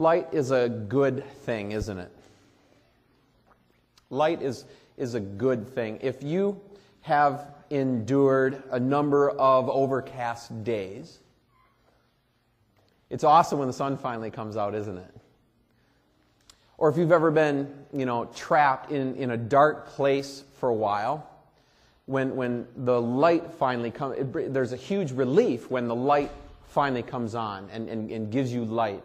Light is a good thing, isn't it? Light is a good thing. If you have endured a number of overcast days, it's awesome when the sun finally comes out, isn't it? Or if you've ever been, trapped in a dark place for a while, when the light finally comes, there's a huge relief when the light finally comes on and gives you light.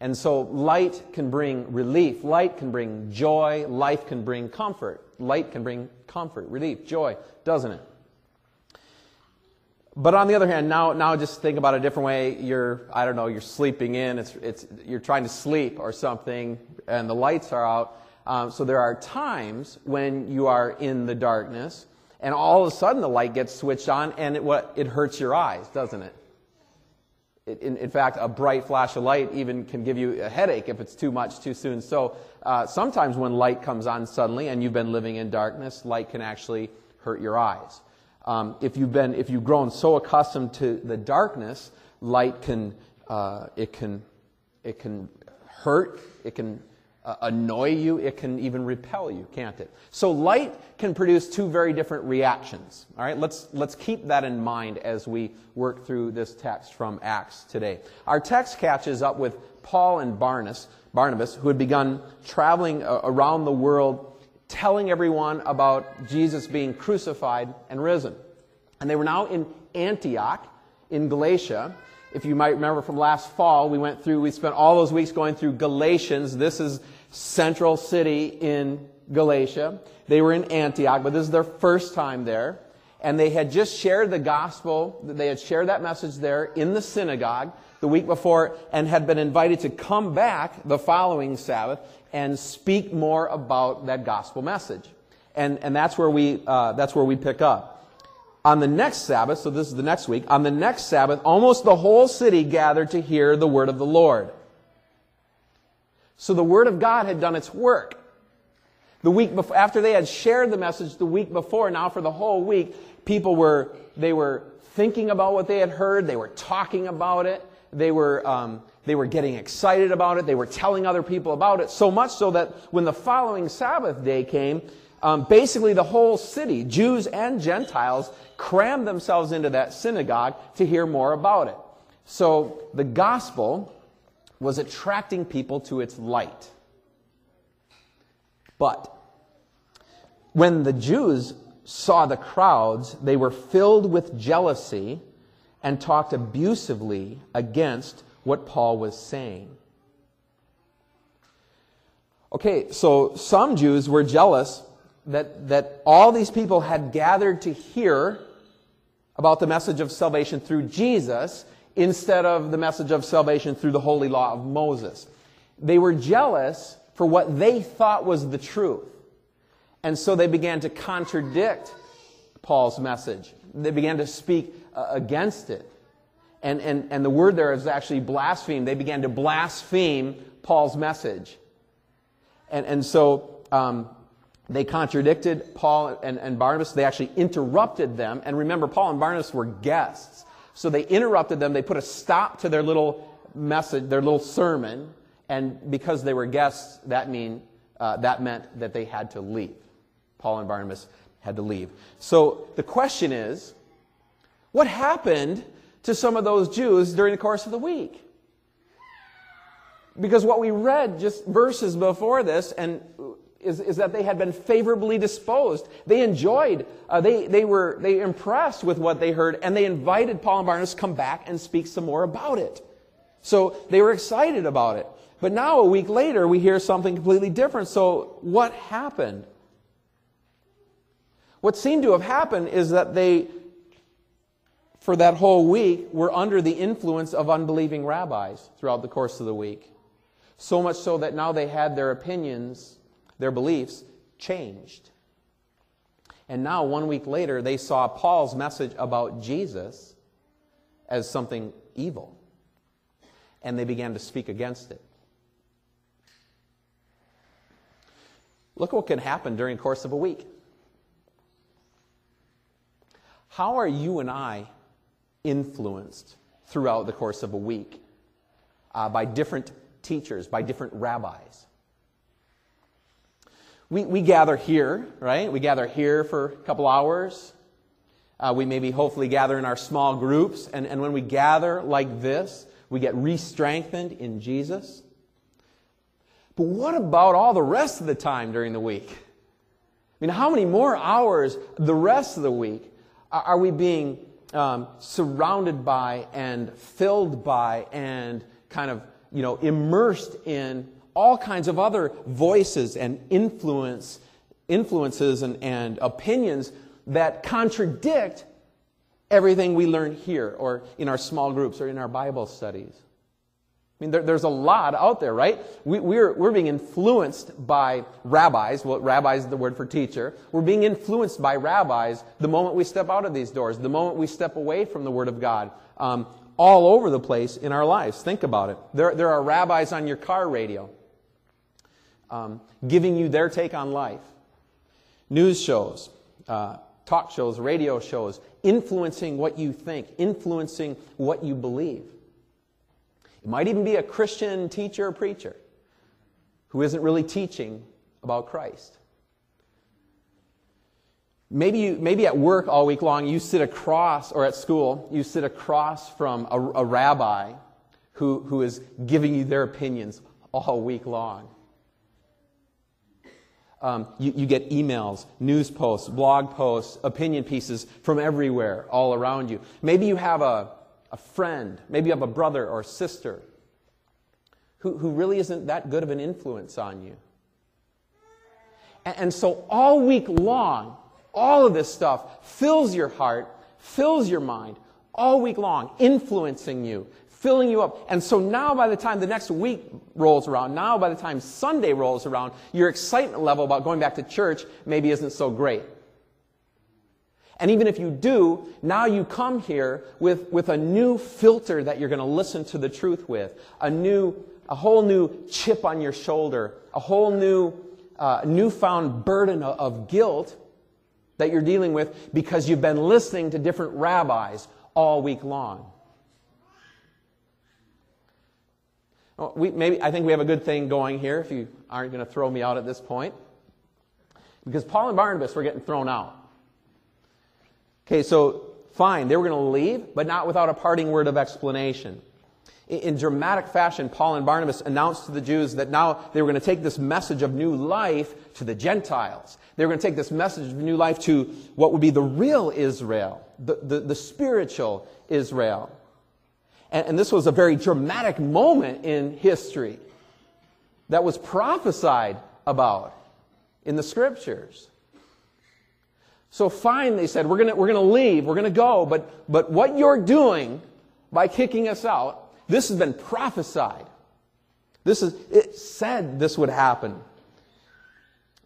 And so light can bring relief. Light can bring joy. Life can bring comfort. Light can bring comfort, relief, joy, doesn't it? But on the other hand, now just think about it a different way. You're sleeping in. You're trying to sleep or something, and the lights are out. So there are times when you are in the darkness, and all of a sudden the light gets switched on, and it hurts your eyes, doesn't it? In fact, a bright flash of light even can give you a headache if it's too much too soon. So sometimes when light comes on suddenly and you've been living in darkness, light can actually hurt your eyes. If you've grown so accustomed to the darkness, light can hurt, it can annoy you, it can even repel you, can't it? So light can produce two very different reactions. All right, let's keep that in mind as we work through this text from Acts today. Our text catches up with Paul and Barnabas, who had begun traveling around the world, telling everyone about Jesus being crucified and risen. And they were now in Antioch, in Galatia. If you might remember from last fall, we spent all those weeks going through Galatians. This is central city in Galatia. They were in Antioch, but this is their first time there. And they had just shared the gospel. They had shared that message there in the synagogue the week before and had been invited to come back the following Sabbath and speak more about that gospel message. And that's where we pick up. On the next Sabbath, so this is the next week, on the next Sabbath, almost the whole city gathered to hear the word of the Lord. So the word of God had done its work. The week before, after they had shared the message the week before, now for the whole week, they were thinking about what they had heard. They were talking about it. They were getting excited about it. They were telling other people about it, so much so that when the following Sabbath day came, basically the whole city, Jews and Gentiles, crammed themselves into that synagogue to hear more about it. So the gospel was attracting people to its light. But when the Jews saw the crowds, they were filled with jealousy and talked abusively against what Paul was saying. Okay, so some Jews were jealous that all these people had gathered to hear about the message of salvation through Jesus instead of the message of salvation through the holy law of Moses. They were jealous for what they thought was the truth. And so they began to contradict Paul's message. They began to speak against it. And the word there is actually blaspheme. They began to blaspheme Paul's message. And so they contradicted Paul and Barnabas. They actually interrupted them. And remember, Paul and Barnabas were guests. So they interrupted them. They put a stop to their little message, their little sermon. And because they were guests, that meant that they had to leave. Paul and Barnabas had to leave. So the question is, what happened to some of those Jews during the course of the week? Because what we read just verses before this is that they had been favorably disposed. They enjoyed, they were impressed with what they heard, and they invited Paul and Barnabas to come back and speak some more about it. So they were excited about it. But now a week later, we hear something completely different. So what happened? What seemed to have happened is that they, for that whole week, were under the influence of unbelieving rabbis throughout the course of the week. So much so that now they had their opinions, their beliefs changed. And now, 1 week later, they saw Paul's message about Jesus as something evil. And they began to speak against it. Look what can happen during the course of a week. How are you and I influenced throughout the course of a week by different teachers, by different rabbis. We gather here, right? We gather here for a couple hours. We maybe hopefully gather in our small groups. And when we gather like this, we get re-strengthened in Jesus. But what about all the rest of the time during the week? I mean, how many more hours the rest of the week are we being surrounded by and filled by and kind of, you know, immersed in all kinds of other voices and influences and opinions that contradict everything we learn here or in our small groups or in our Bible studies? I mean, there's a lot out there, right? We're being influenced by rabbis. Well, rabbi is the word for teacher. We're being influenced by rabbis the moment we step out of these doors, the moment we step away from the Word of God, all over the place in our lives. Think about it. There are rabbis on your car radio giving you their take on life. News shows, talk shows, radio shows, influencing what you think, influencing what you believe. It might even be a Christian teacher or preacher who isn't really teaching about Christ. Maybe at work all week long you sit across, or at school, you sit across from a rabbi who is giving you their opinions all week long. You get emails, news posts, blog posts, opinion pieces from everywhere all around you. Maybe you have a friend, maybe you have a brother or sister who really isn't that good of an influence on you. And so all week long, all of this stuff fills your heart, fills your mind, all week long, influencing you, filling you up. And so now by the time the next week rolls around, now by the time Sunday rolls around, your excitement level about going back to church maybe isn't so great. And even if you do, now you come here with a new filter that you're going to listen to the truth with, a whole new chip on your shoulder, a whole new newfound burden of guilt that you're dealing with because you've been listening to different rabbis all week long. Well, I think we have a good thing going here, if you aren't going to throw me out at this point, because Paul and Barnabas were getting thrown out. Okay, so fine, they were going to leave, but not without a parting word of explanation. In dramatic fashion, Paul and Barnabas announced to the Jews that now they were going to take this message of new life to the Gentiles. They were going to take this message of new life to what would be the real Israel, the spiritual Israel. And this was a very dramatic moment in history that was prophesied about in the Scriptures. So fine, they said, we're going to leave, we're going to go, but what you're doing by kicking us out, this has been prophesied. It said this would happen.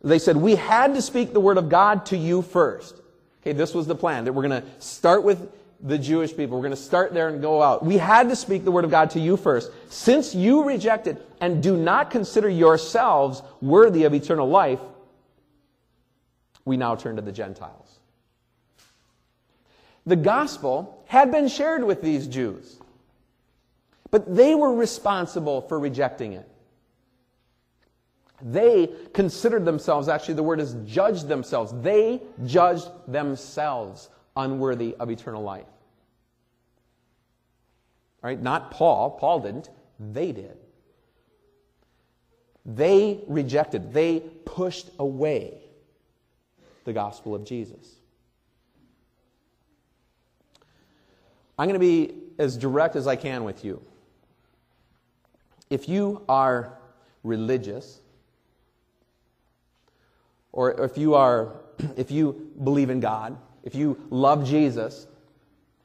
They said, we had to speak the word of God to you first. Okay, this was the plan, that we're going to start with the Jewish people. We're going to start there and go out. We had to speak the word of God to you first, since you rejected and do not consider yourselves worthy of eternal life. We now turn to the Gentiles. The gospel had been shared with these Jews, but they were responsible for rejecting it. They considered themselves, actually the word is judged themselves. They judged themselves unworthy of eternal life. All right, not Paul. Paul didn't. They did. They rejected. They pushed away the gospel of Jesus. I'm going to be as direct as I can with you. If you are religious, or if you believe in God, if you love Jesus,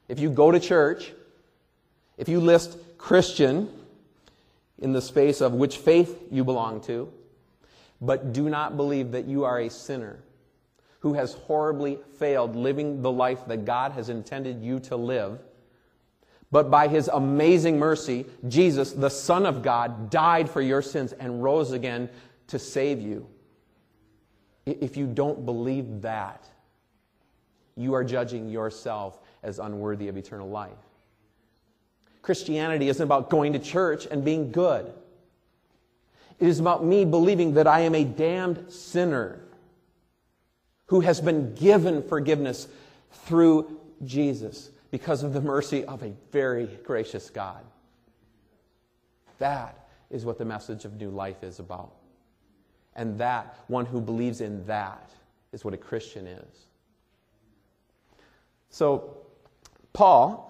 if you go to church, if you list Christian in the space of which faith you belong to, but do not believe that you are a sinner who has horribly failed living the life that God has intended you to live, but by His amazing mercy, Jesus, the Son of God, died for your sins and rose again to save you. If you don't believe that, you are judging yourself as unworthy of eternal life. Christianity isn't about going to church and being good. It is about me believing that I am a damned sinner who has been given forgiveness through Jesus because of the mercy of a very gracious God. That is what the message of new life is about. And that, one who believes in that, is what a Christian is. So, Paul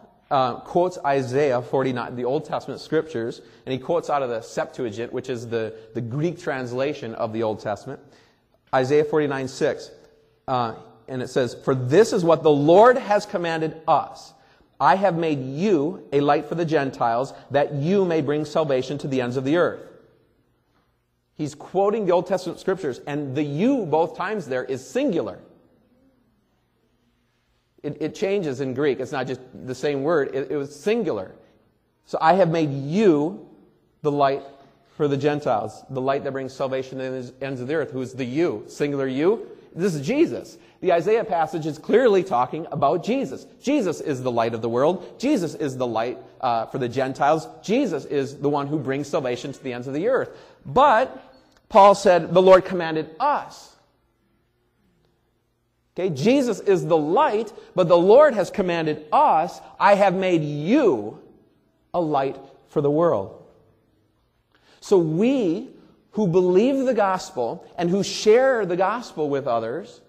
quotes Isaiah 49, the Old Testament scriptures, and he quotes out of the Septuagint, which is the Greek translation of the Old Testament. Isaiah 49:6, and it says, "For this is what the Lord has commanded us. I have made you a light for the Gentiles, that you may bring salvation to the ends of the earth." He's quoting the Old Testament scriptures, and the "you" both times there is singular. It changes in Greek. It's not just the same word. It was singular. So I have made you the light for the Gentiles, the light that brings salvation to the ends of the earth. Who is the "you"? Singular "you"? This is Jesus. The Isaiah passage is clearly talking about Jesus. Jesus is the light of the world. Jesus is the light for the Gentiles. Jesus is the one who brings salvation to the ends of the earth. But Paul said, the Lord commanded us. Okay, Jesus is the light, but the Lord has commanded us, I have made you a light for the world. So we who believe the gospel and who share the gospel with others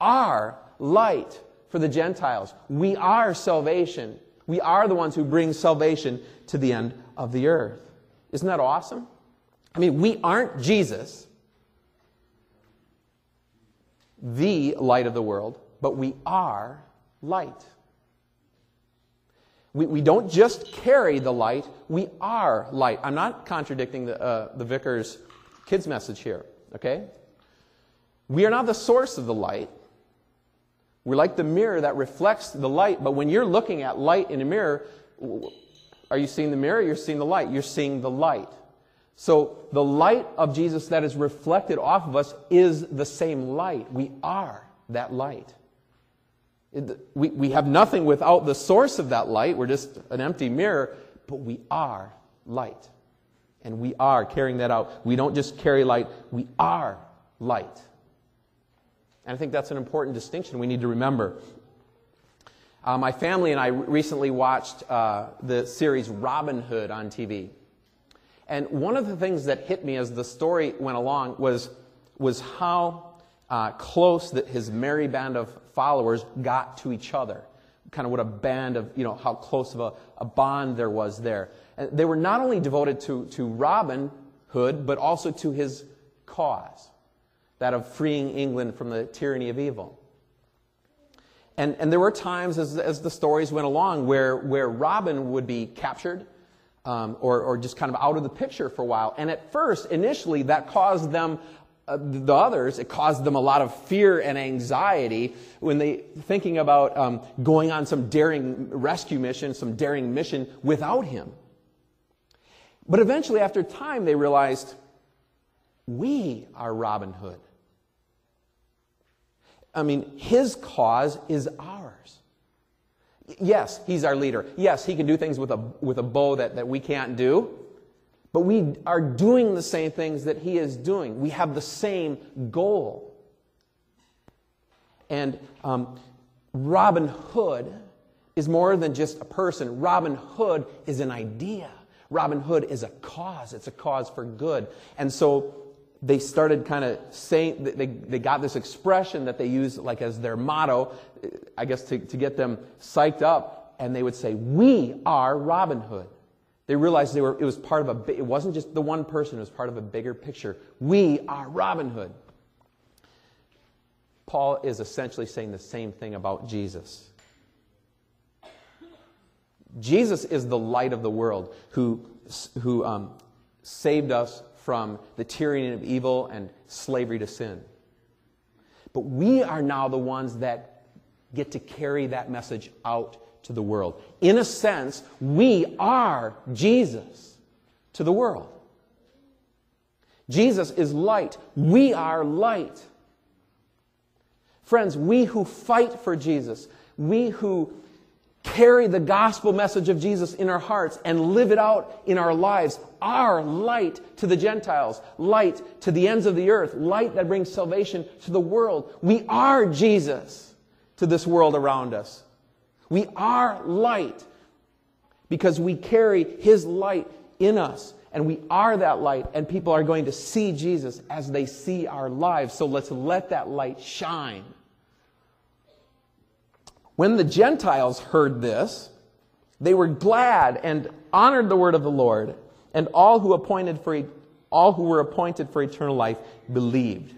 are light for the Gentiles. We are salvation. We are the ones who bring salvation to the end of the earth. Isn't that awesome? I mean, we aren't Jesus, the light of the world, but we are light. We don't just carry the light, we are light. I'm not contradicting the vicar's kids' message here, okay? We are not the source of the light. We're like the mirror that reflects the light, but when you're looking at light in a mirror, are you seeing the mirror? You're seeing the light. You're seeing the light. So the light of Jesus that is reflected off of us is the same light. We are that light. We have nothing without the source of that light. We're just an empty mirror, but we are light. And we are carrying that out. We don't just carry light, we are light. And I think that's an important distinction we need to remember. My family and I recently watched the series Robin Hood on TV. And one of the things that hit me as the story went along was how close that his merry band of followers got to each other. Kind of what a band of, you know, how close of a bond there was there. And they were not only devoted to Robin Hood, but also to his cause, that of freeing England from the tyranny of evil. And there were times as the stories went along where Robin would be captured, or just kind of out of the picture for a while. And at first, initially, that caused them, the others, it caused them a lot of fear and anxiety when they thinking about going on some daring rescue mission, some daring mission without him. But eventually, after time, they realized, we are Robin Hood. I mean, his cause is ours. Yes, he's our leader. Yes, he can do things with a bow that we can't do. But we are doing the same things that he is doing. We have the same goal. And Robin Hood is more than just a person. Robin Hood is an idea. Robin Hood is a cause. It's a cause for good. And so they started kind of saying, they got this expression that they use like as their motto, I guess to get them psyched up, and they would say, "We are Robin Hood." They realized it was part of it wasn't just the one person, it was part of a bigger picture. We are Robin Hood. Paul is essentially saying the same thing about Jesus. Jesus is the light of the world who saved us from the tyranny of evil and slavery to sin. But we are now the ones that get to carry that message out to the world. In a sense, we are Jesus to the world. Jesus is light. We are light. Friends, we who fight for Jesus, we who carry the gospel message of Jesus in our hearts and live it out in our lives. Our light to the Gentiles, light to the ends of the earth, light that brings salvation to the world. We are Jesus to this world around us. We are light because we carry His light in us, and we are that light, and people are going to see Jesus as they see our lives. So let's let that light shine. When the Gentiles heard this, they were glad and honored the word of the Lord, and all who were appointed for eternal life believed.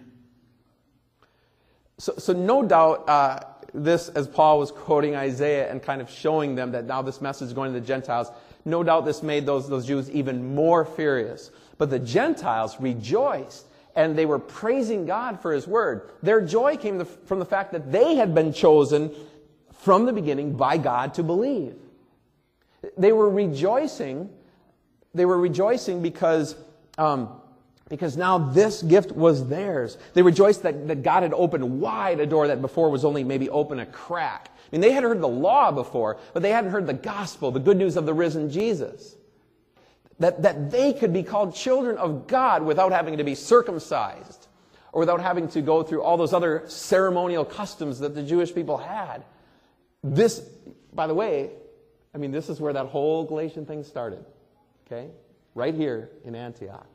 So no doubt, this, as Paul was quoting Isaiah and kind of showing them that now this message is going to the Gentiles, no doubt this made those Jews even more furious. But the Gentiles rejoiced, and they were praising God for His word. Their joy came from the fact that they had been chosen from the beginning by God to believe. They were rejoicing because now this gift was theirs. They rejoiced that God had opened wide a door that before was only maybe open a crack. I mean, they had heard the law before, but they hadn't heard the gospel, the good news of the risen Jesus. That they could be called children of God without having to be circumcised or without having to go through all those other ceremonial customs that the Jewish people had. This, by the way, I mean, this is where that whole Galatian thing started, okay? Right here in Antioch.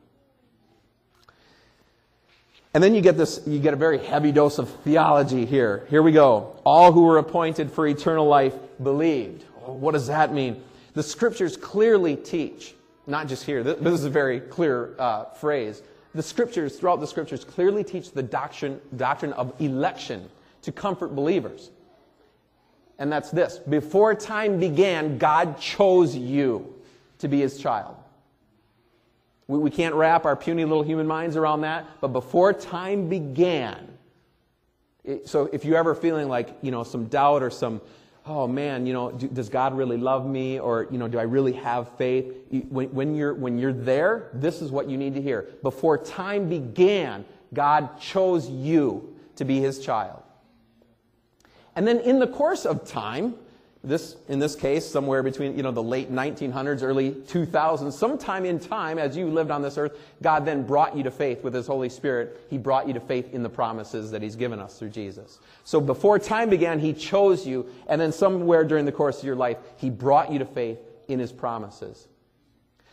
And then you get a very heavy dose of theology here. Here we go. All who were appointed for eternal life believed. Oh, what does that mean? The Scriptures clearly teach, not just here, this is a very clear phrase. The Scriptures, throughout the Scriptures, clearly teach the doctrine of election to comfort believers. And that's this. Before time began, God chose you to be His child. We can't wrap our puny little human minds around that, but before time began. So if you're ever feeling like, some doubt or some, oh man, does God really love me? Or, do I really have faith? When you're there, this is what you need to hear. Before time began, God chose you to be His child. And then in the course of time, in this case, somewhere between, the late 1900s, early 2000s, sometime in time, as you lived on this earth, God then brought you to faith with His Holy Spirit. He brought you to faith in the promises that He's given us through Jesus. So before time began, He chose you, and then somewhere during the course of your life, He brought you to faith in His promises.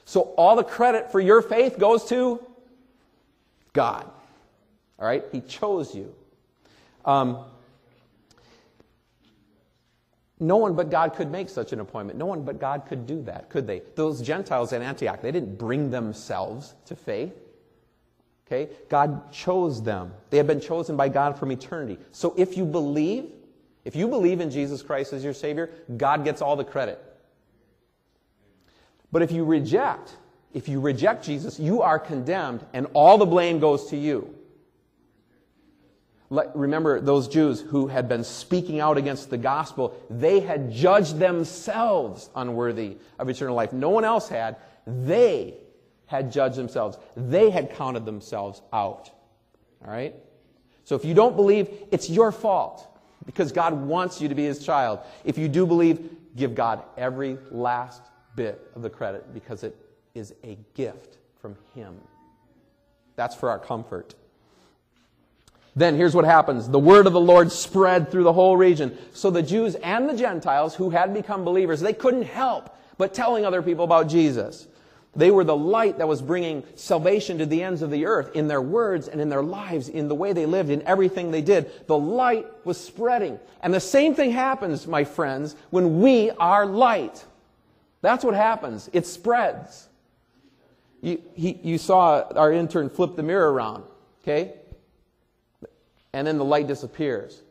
So all the credit for your faith goes to God. All right? He chose you. No one but God could make such an appointment. No one but God could do that, could they? Those Gentiles in Antioch, they didn't bring themselves to faith. Okay? God chose them. They have been chosen by God from eternity. So if you believe in Jesus Christ as your Savior, God gets all the credit. But if you reject Jesus, you are condemned, and all the blame goes to you. Remember those Jews who had been speaking out against the gospel. They had judged themselves unworthy of eternal life. No one else had. They had judged themselves. They had counted themselves out. All right? So if you don't believe, it's your fault, because God wants you to be His child. If you do believe, give God every last bit of the credit, because it is a gift from Him. That's for our comfort. Then here's what happens. The word of the Lord spread through the whole region. So the Jews and the Gentiles who had become believers, they couldn't help but telling other people about Jesus. They were the light that was bringing salvation to the ends of the earth in their words and in their lives, in the way they lived, in everything they did. The light was spreading. And the same thing happens, my friends, when we are light. That's what happens. It spreads. You saw our intern flip the mirror around, okay? And then the light disappears.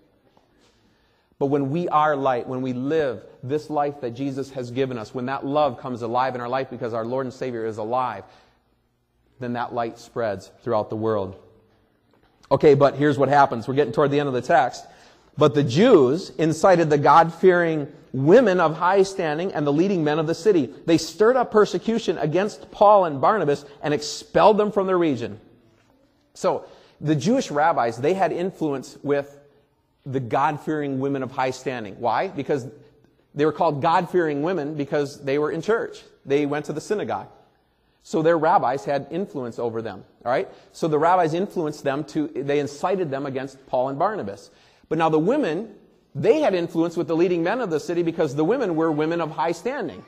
But when we are light, when we live this life that Jesus has given us, when that love comes alive in our life because our Lord and Savior is alive, then that light spreads throughout the world. Okay, but here's what happens. We're getting toward the end of the text. But the Jews incited the God-fearing women of high standing and the leading men of the city. They stirred up persecution against Paul and Barnabas and expelled them from their region. So, the Jewish rabbis, they had influence with the God-fearing women of high standing. Why? Because They were called God-fearing women because they were in church. They went to the synagogue. So their rabbis had influence over them. All right? So the rabbis influenced them they incited them against Paul and Barnabas. But now the women, they had influence with the leading men of the city because the women were women of high standing.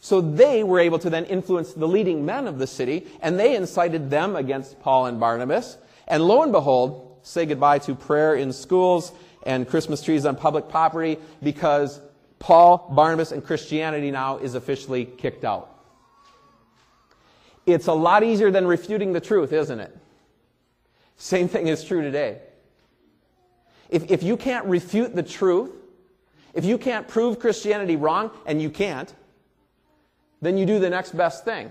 So they were able to then influence the leading men of the city, and they incited them against Paul and Barnabas. And lo and behold, say goodbye to prayer in schools and Christmas trees on public property because Paul, Barnabas, and Christianity now is officially kicked out. It's a lot easier than refuting the truth, isn't it? Same thing is true today. If you can't refute the truth, if you can't prove Christianity wrong, and you can't, then you do the next best thing,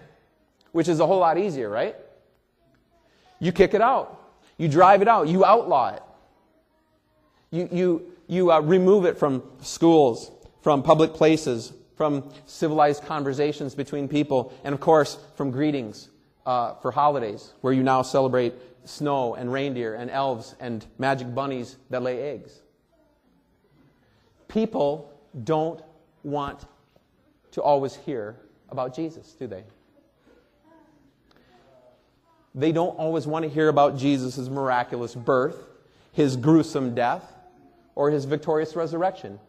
which is a whole lot easier, right? You kick it out. You drive it out. You outlaw it. You remove it from schools, from public places, from civilized conversations between people, and of course, from greetings for holidays, where you now celebrate snow and reindeer and elves and magic bunnies that lay eggs. People don't want to always hear about Jesus, do they? They don't always want to hear about Jesus' miraculous birth, his gruesome death, or his victorious resurrection.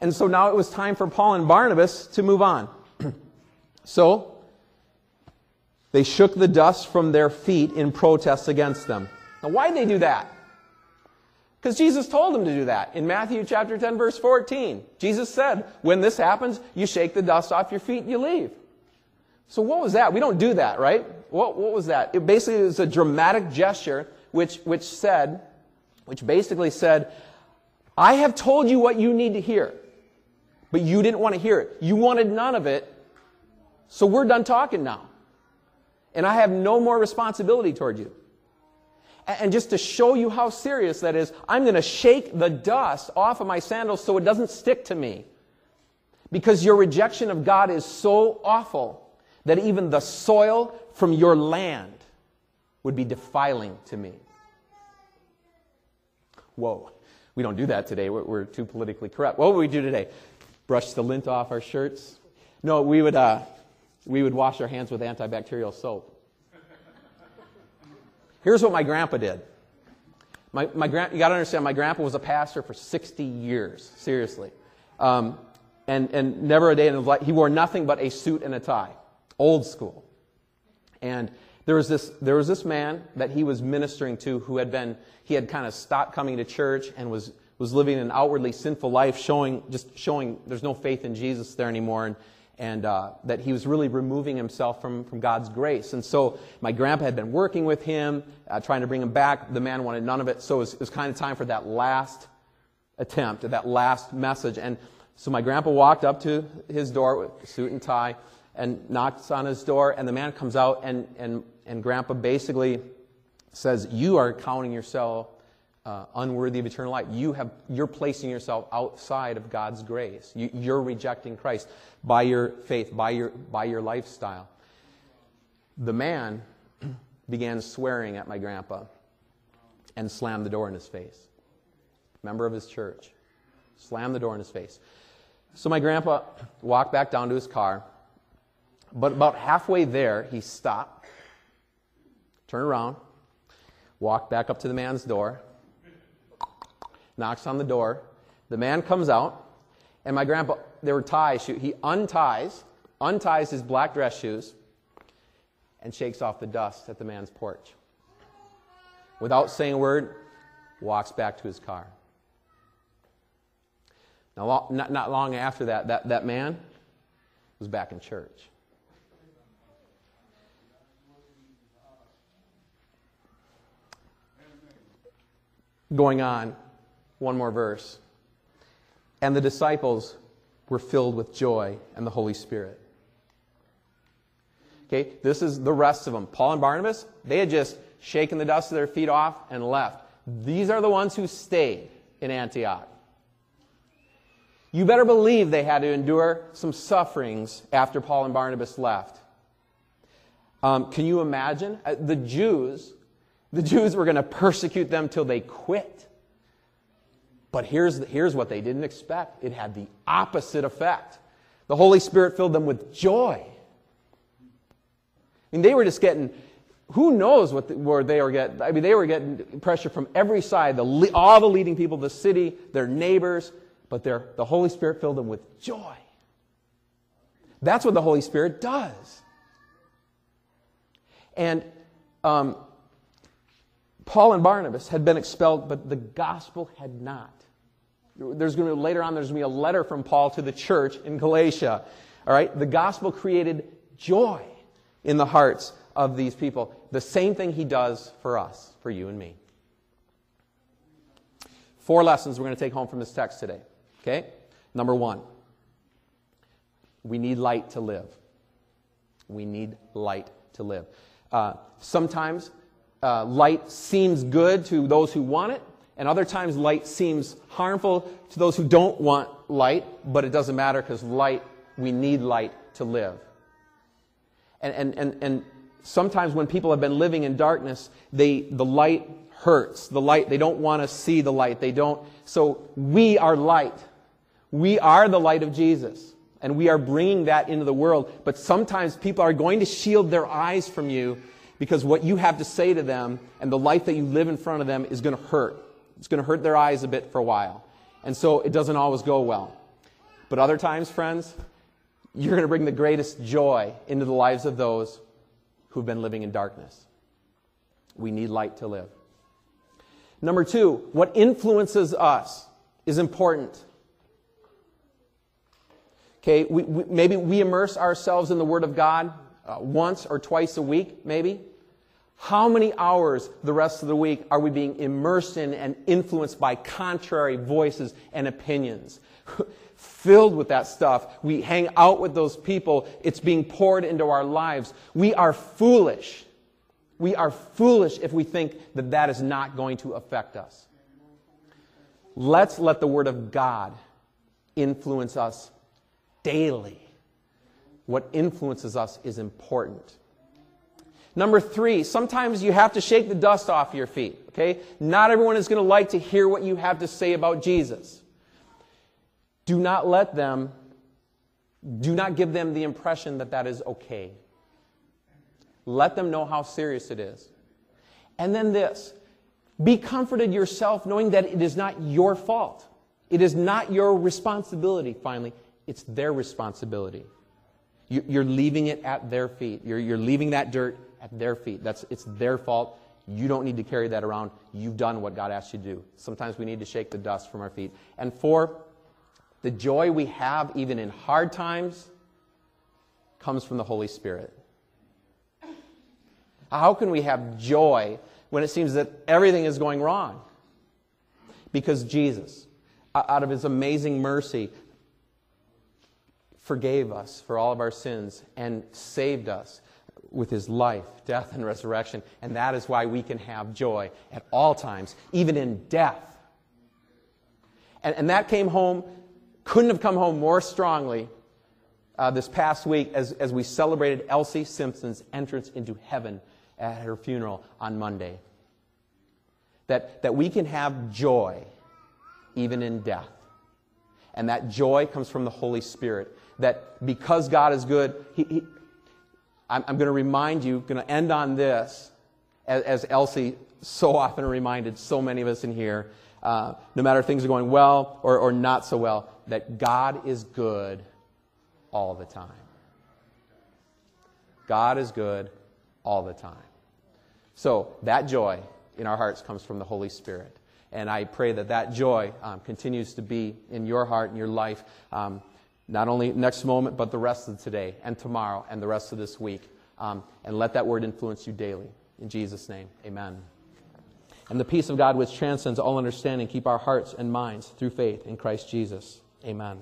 And so now it was time for Paul and Barnabas to move on. So they shook the dust from their feet in protest against them. Now, why did they do that? Because Jesus told them to do that. In Matthew chapter 10, verse 14, Jesus said, when this happens, you shake the dust off your feet and you leave. So what was that? We don't do that, right? What was that? It basically was a dramatic gesture which basically said, I have told you what you need to hear, but you didn't want to hear it. You wanted none of it, so we're done talking now. And I have no more responsibility toward you. And just to show you how serious that is, I'm going to shake the dust off of my sandals so it doesn't stick to me. Because your rejection of God is so awful that even the soil from your land would be defiling to me. Whoa, we don't do that today. We're too politically correct. What would we do today? Brush the lint off our shirts? No, we would wash our hands with antibacterial soap. Here's what my grandpa did. You got to understand, my grandpa was a pastor for 60 years, seriously. And never a day in his life, he wore nothing but a suit and a tie, old school. And there was this man that he was ministering to who had kind of stopped coming to church and was living an outwardly sinful life, showing there's no faith in Jesus there anymore. And that he was really removing himself from God's grace. And so my grandpa had been working with him, trying to bring him back. The man wanted none of it. So it was kind of time for that last attempt, that last message. And so my grandpa walked up to his door with a suit and tie and knocks on his door. And the man comes out and grandpa basically says, you are counting yourself unworthy of eternal life. You're placing yourself outside of God's grace. You're rejecting Christ by your faith, by your lifestyle. The man began swearing at my grandpa and slammed the door in his face. Member of his church. Slammed the door in his face. So my grandpa walked back down to his car, but about halfway there, he stopped, turned around, walked back up to the man's door, knocks on the door. The man comes out, and my grandpa, there were ties. He unties his black dress shoes and shakes off the dust at the man's porch. Without saying a word, walks back to his car. Now, not long after that man was back in church. Going on, one more verse. And the disciples were filled with joy and the Holy Spirit. Okay, this is the rest of them. Paul and Barnabas, they had just shaken the dust of their feet off and left. These are the ones who stayed in Antioch. You better believe they had to endure some sufferings after Paul and Barnabas left. Can you imagine? The Jews were going to persecute them till they quit. But here's what they didn't expect. It had the opposite effect. The Holy Spirit filled them with joy. I mean, they were just getting, who knows what where they were getting. I mean, they were getting pressure from every side, all the leading people of the city, their neighbors, but the Holy Spirit filled them with joy. That's what the Holy Spirit does. And Paul and Barnabas had been expelled, but the gospel had not. Later on, there's going to be a letter from Paul to the church in Galatia. All right? The gospel created joy in the hearts of these people. The same thing he does for us, for you and me. 4 lessons we're going to take home from this text today. Okay? Number 1, we need light to live. We need light to live. Sometimes light seems good to those who want it, and other times light seems harmful to those who don't want light, but it doesn't matter because we need light to live. And sometimes when people have been living in darkness, the light hurts. The light, they don't want to see the light. So we are light. We are the light of Jesus. And we are bringing that into the world. But sometimes people are going to shield their eyes from you because what you have to say to them and the life that you live in front of them is going to hurt. It's going to hurt their eyes a bit for a while. And so it doesn't always go well. But other times, friends, you're going to bring the greatest joy into the lives of those who've been living in darkness. We need light to live. Number 2, what influences us is important. Okay, maybe we immerse ourselves in the Word of God once or twice a week, maybe. How many hours the rest of the week are we being immersed in and influenced by contrary voices and opinions? Filled with that stuff. We hang out with those people. It's being poured into our lives. We are foolish. We are foolish if we think that is not going to affect us. Let's let the Word of God influence us daily. What influences us is important. Number 3, sometimes you have to shake the dust off your feet. Okay? Not everyone is going to like to hear what you have to say about Jesus. Do not give them the impression that is okay. Let them know how serious it is. And then this, be comforted yourself knowing that it is not your fault. It is not your responsibility, finally. It's their responsibility. You're leaving it at their feet. You're leaving that dirt at their feet. It's their fault. You don't need to carry that around. You've done what God asked you to do. Sometimes we need to shake the dust from our feet. And 4, the joy we have even in hard times comes from the Holy Spirit. How can we have joy when it seems that everything is going wrong? Because Jesus, out of His amazing mercy, forgave us for all of our sins and saved us with His life, death, and resurrection. And that is why we can have joy at all times, even in death. And that couldn't have come home more strongly this past week as we celebrated Elsie Simpson's entrance into heaven at her funeral on Monday. That we can have joy even in death. And that joy comes from the Holy Spirit. That because God is good, I'm going to remind you, going to end on this, as Elsie so often reminded so many of us in here, no matter if things are going well or not so well, that God is good all the time. God is good all the time. So that joy in our hearts comes from the Holy Spirit. And I pray that joy continues to be in your heart and your life, not only next moment, but the rest of today and tomorrow and the rest of this week. And let that word influence you daily. In Jesus' name, amen. And the peace of God which transcends all understanding, keep our hearts and minds through faith in Christ Jesus. Amen.